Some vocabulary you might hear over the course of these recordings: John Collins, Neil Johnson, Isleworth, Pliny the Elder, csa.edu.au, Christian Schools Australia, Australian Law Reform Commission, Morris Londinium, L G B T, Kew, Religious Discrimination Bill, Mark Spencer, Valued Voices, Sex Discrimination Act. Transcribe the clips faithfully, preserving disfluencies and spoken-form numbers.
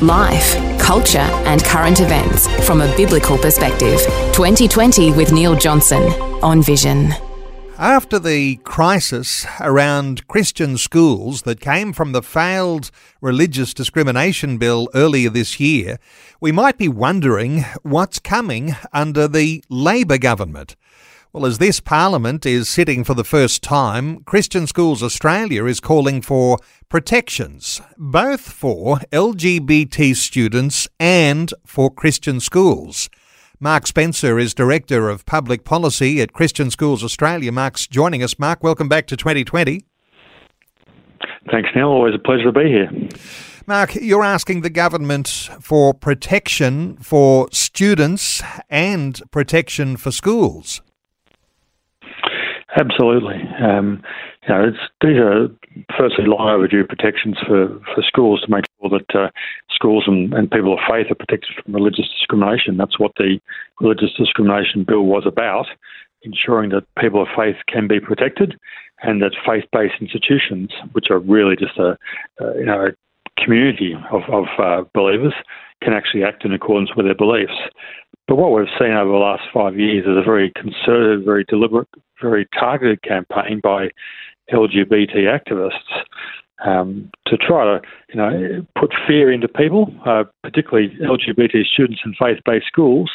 Life, culture and current events from a biblical perspective. twenty twenty with Neil Johnson on Vision. After the crisis around Christian schools that came from the failed Religious Discrimination Bill earlier this year, we might be wondering what's coming under the Labor government. Well, as this Parliament is sitting for the first time, Christian Schools Australia is calling for protections, both for L G B T students and for Christian schools. Mark Spencer is Director of Public Policy at Christian Schools Australia. Mark's joining us. Mark, welcome back to twenty twenty. Thanks, Neil. Always a pleasure to be here. Mark, you're asking the government for protection for students and protection for schools. Absolutely. Um, you know, it's, these are firstly long overdue protections for, for schools to make sure that uh, schools and, and people of faith are protected from religious discrimination. That's what the Religious Discrimination Bill was about, ensuring that people of faith can be protected and that faith-based institutions, which are really just a, a you know, community of, of uh, believers, can actually act in accordance with their beliefs. But what we've seen over the last five years is a very concerted, very deliberate, very targeted campaign by L G B T activists um, to try to, you know, put fear into people, uh, particularly L G B T students in faith-based schools,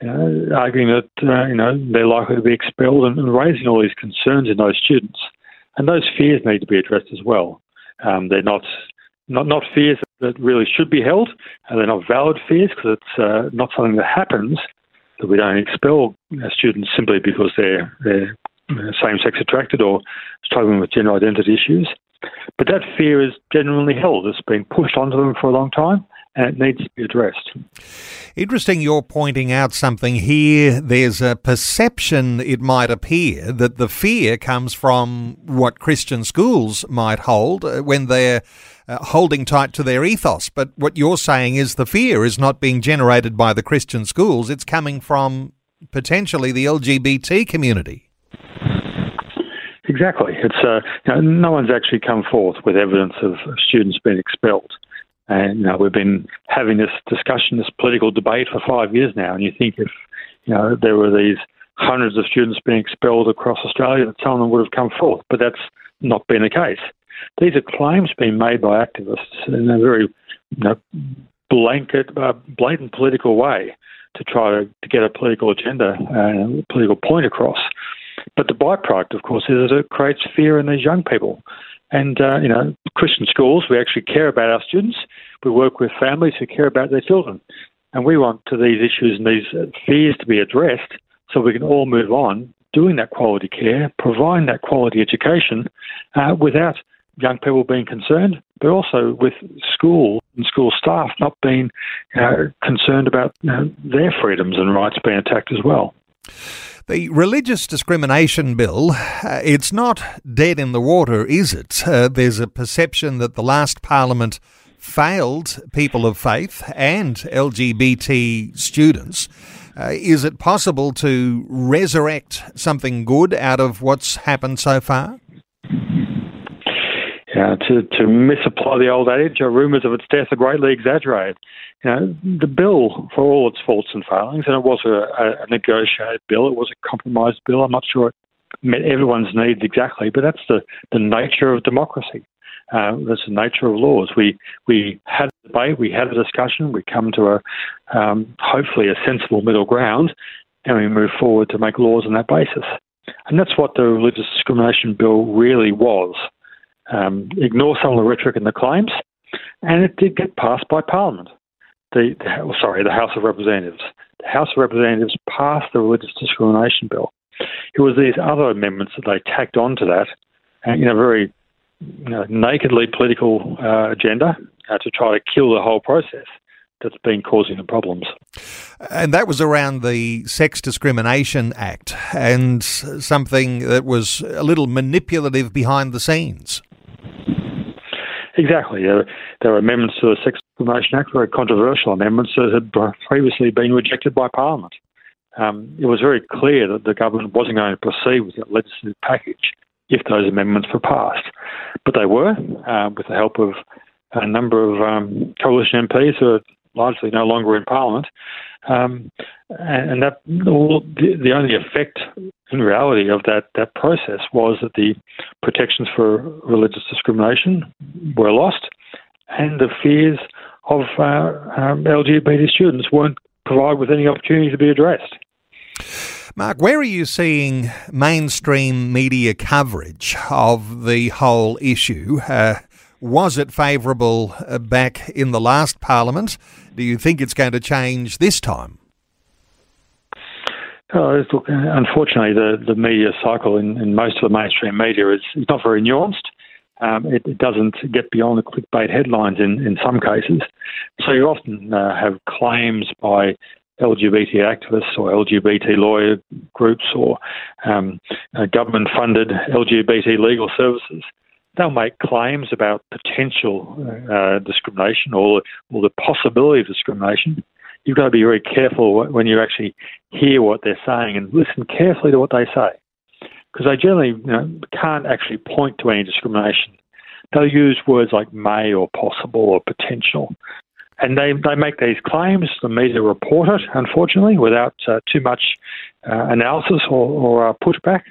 you know, arguing that uh, you know they're likely to be expelled and, and raising all these concerns in those students. And those fears need to be addressed as well. Um, they're not. Not not fears that really should be held, and they're not valid fears because it's uh, not something that happens, that we don't expel students simply because they're, they're same-sex attracted or struggling with gender identity issues. But that fear is genuinely held. It's been pushed onto them for a long time, and it needs to be addressed. Interesting you're pointing out something here. There's a perception, it might appear, that the fear comes from what Christian schools might hold when they're uh, holding tight to their ethos. But what you're saying is the fear is not being generated by the Christian schools. It's coming from potentially the L G B T community. Exactly. It's uh, you know, no one's actually come forth with evidence of students being expelled. And you know, we've been having this discussion, this political debate for five years now. And you think if you know there were these hundreds of students being expelled across Australia, that some of them would have come forth. But that's not been the case. These are claims being made by activists in a very you know, blanket, uh, blatant political way to try to, to get a political agenda, uh, a political point across. But the byproduct, of course, is that it creates fear in these young people. And, uh, you know, Christian schools, we actually care about our students. We work with families who care about their children. And we want to these issues and these fears to be addressed so we can all move on, doing that quality care, providing that quality education uh, without young people being concerned, but also with school and school staff not being uh, concerned about you know, their freedoms and rights being attacked as well. The Religious Discrimination Bill, uh, it's not dead in the water, is it? Uh, there's a perception that the last Parliament failed people of faith and L G B T students. Uh, is it possible to resurrect something good out of what's happened so far? Uh, to, to misapply the old adage, rumours of its death are greatly exaggerated. You know, the bill, for all its faults and failings, and it was a, a, a negotiated bill, it was a compromised bill. I'm not sure it met everyone's needs exactly, but that's the, the nature of democracy. Uh, that's the nature of laws. We we had a debate, we had a discussion, we come to a um, hopefully a sensible middle ground, and we move forward to make laws on that basis. And that's what the Religious Discrimination Bill really was. Um, ignore some of the rhetoric and the claims, and it did get passed by Parliament. The, the sorry, the House of Representatives. The House of Representatives passed the Religious Discrimination Bill. It was these other amendments that they tacked on to that, and in a very you know, nakedly political uh, agenda uh, to try to kill the whole process. that's been causing the problems. And that was around the Sex Discrimination Act and something that was a little manipulative behind the scenes. Exactly. There were amendments to the Sex Discrimination Act, very controversial amendments that had previously been rejected by Parliament. Um, it was very clear that the government wasn't going to proceed with that legislative package if those amendments were passed. But they were, uh, with the help of a number of um, coalition M Ps who are largely no longer in Parliament. Um, and that all, the, the only effect in reality of that, that process was that the protections for religious discrimination were lost and the fears of uh, um, L G B T students weren't provided with any opportunity to be addressed. Mark, where are you seeing mainstream media coverage of the whole issue? Uh, was it favourable uh, back in the last Parliament? Do you think it's going to change this time? Uh, look, unfortunately, the, the media cycle in, in most of the mainstream media is, is not very nuanced. Um, it, it doesn't get beyond the clickbait headlines in, in some cases. So you often uh, have claims by L G B T activists or L G B T lawyer groups or um, uh, government-funded L G B T legal services. They'll make claims about potential uh, discrimination or, or the possibility of discrimination. You've got to be very careful when you actually hear what they're saying and listen carefully to what they say, because they generally you know, can't actually point to any discrimination. They'll use words like may or possible or potential. And they, they make these claims, the media report it, unfortunately, without uh, too much uh, analysis or, or uh, pushback.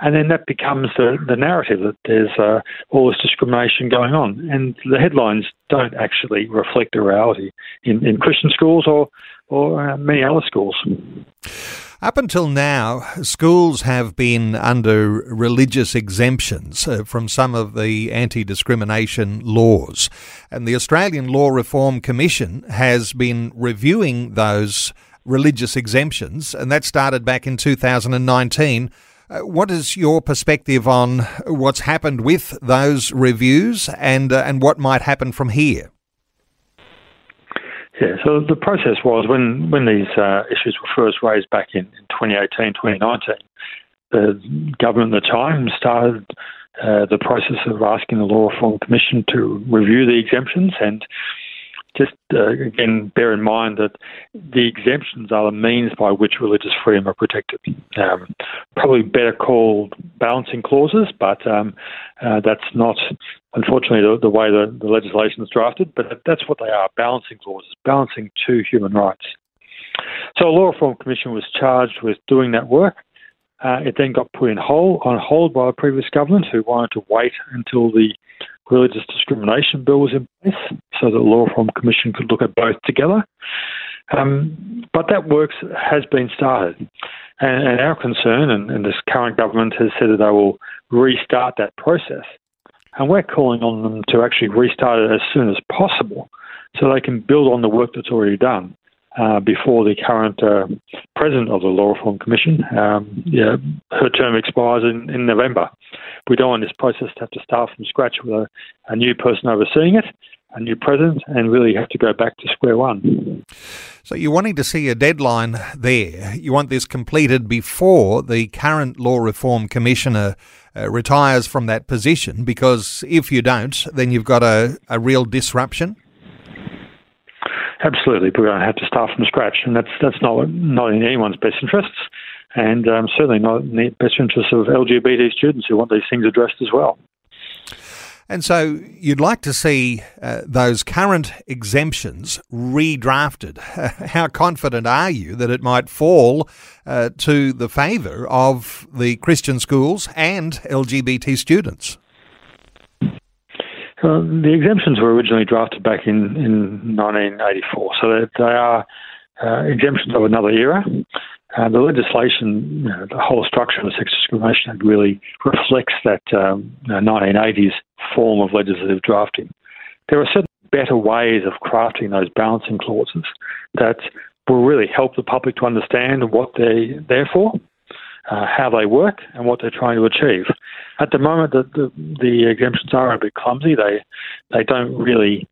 And then that becomes the, the narrative that there's uh, all this discrimination going on. And the headlines don't actually reflect the reality in, in Christian schools or, or uh, many other schools. Up until now, schools have been under religious exemptions uh, from some of the anti-discrimination laws. And the Australian Law Reform Commission has been reviewing those religious exemptions, and that started back in two thousand nineteen. Uh, what is your perspective on what's happened with those reviews and uh, and what might happen from here? Yeah, so the process was when, when these uh, issues were first raised back in twenty eighteen, twenty nineteen, the government at the time started uh, the process of asking the Law Reform Commission to review the exemptions. And just, uh, again, bear in mind that the exemptions are the means by which religious freedom are protected. Um, probably better called balancing clauses, but um, uh, that's not, unfortunately, the, the way the, the legislation is drafted, but that's what they are, balancing clauses, balancing two human rights. So the Law Reform Commission was charged with doing that work. Uh, it then got put in hold, on hold by the previous government who wanted to wait until the Religious Discrimination Bill was in place so that the Law Reform Commission could look at both together. Um, but that work has been started. And, and our concern, and, and this current government has said that they will restart that process. And we're calling on them to actually restart it as soon as possible so they can build on the work that's already done uh, before the current uh, president of the Law Reform Commission, um, yeah, her term expires in, in November. We don't want this process to have to start from scratch with a, a new person overseeing it, a new president, and really have to go back to square one. So you're wanting to see a deadline there. You want this completed before the current Law Reform Commissioner uh, retires from that position, because if you don't, then you've got a, a real disruption? Absolutely. We're going to have to start from scratch, and that's that's not, not in anyone's best interests. And um, certainly not in the best interests of L G B T students who want these things addressed as well. And so you'd like to see uh, those current exemptions redrafted. Uh, how confident are you that it might fall uh, to the favour of the Christian schools and L G B T students? Uh, the exemptions were originally drafted back in, in nineteen eighty-four, so they, they are uh, exemptions of another era. Uh, the legislation, you know, the whole structure of the Sex Discrimination Act really reflects that um, nineteen eighties form of legislative drafting. There are certain better ways of crafting those balancing clauses that will really help the public to understand what they're there for, uh, how they work, and what they're trying to achieve. At the moment, the, the, the exemptions are a bit clumsy. They they don't really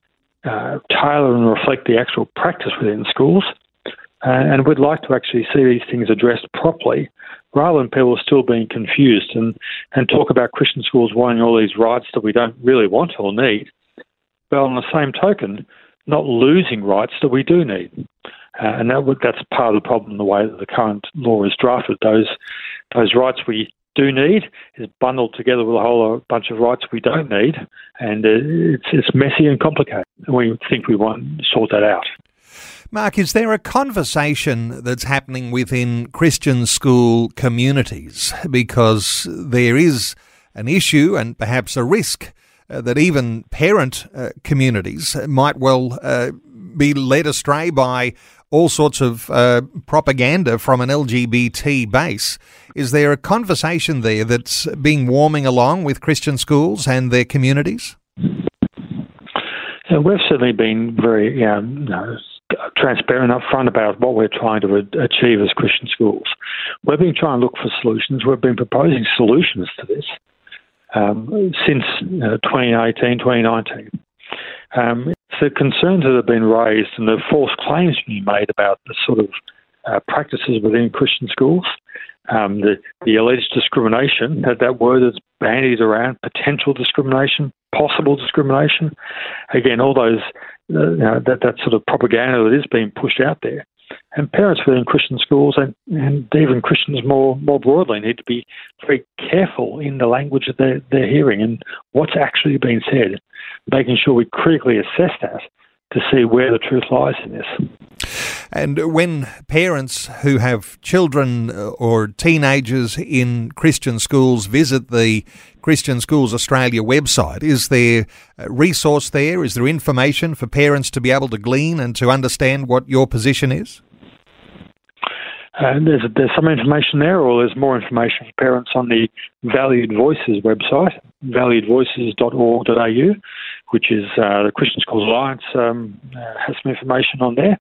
uh, tailor and reflect the actual practice within schools. Uh, and we'd like to actually see these things addressed properly rather than people still being confused and, and talk about Christian schools wanting all these rights that we don't really want or need. But on the same token, not losing rights that we do need. Uh, and that would, that's part of the problem, the way that the current law is drafted. Those those rights we do need is bundled together with a whole bunch of rights we don't need, and it's it's messy and complicated. And we think we want to sort that out. Mark, is there a conversation that's happening within Christian school communities? Because there is an issue and perhaps a risk uh, that even parent uh, communities might well uh, be led astray by all sorts of uh, propaganda from an L G B T base. Is there a conversation there that's been warming along with Christian schools and their communities? So we've certainly been very um, no, transparent up front about what we're trying to achieve as Christian schools. We've been trying to look for solutions. We've been proposing solutions to this um, since uh, twenty eighteen, twenty nineteen. Um, the concerns that have been raised and the false claims being made about the sort of uh, practices within Christian schools, um, the, the alleged discrimination, that, that word that's bandied around, potential discrimination, possible discrimination. Again, all those, uh, you know, that, that sort of propaganda that is being pushed out there. And parents within Christian schools and, and even Christians more, more broadly need to be very careful in the language that they're, they're hearing and what's actually being said, making sure we critically assess that to see where the truth lies in this. And when parents who have children or teenagers in Christian schools visit the Christian Schools Australia website, is there a resource there? Is there information for parents to be able to glean and to understand what your position is? Uh, there's, there's some information there, or there's more information for parents on the Valued Voices website, valued voices dot org dot a u, which is uh, the Christian Schools Alliance um, uh, has some information on there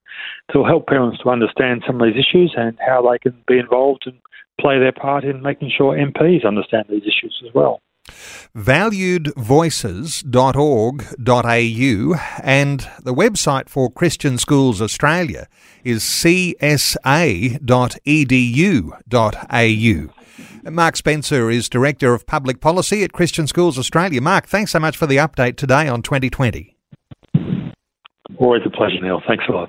that will help parents to understand some of these issues and how they can be involved and play their part in making sure M Ps understand these issues as well. valued voices dot org dot a u, and the website for Christian Schools Australia is c s a dot e d u dot a u. Mark Spencer is Director of Public Policy at Christian Schools Australia. Mark, thanks so much for the update today on twenty twenty. Always a pleasure, Neil. Thanks a lot.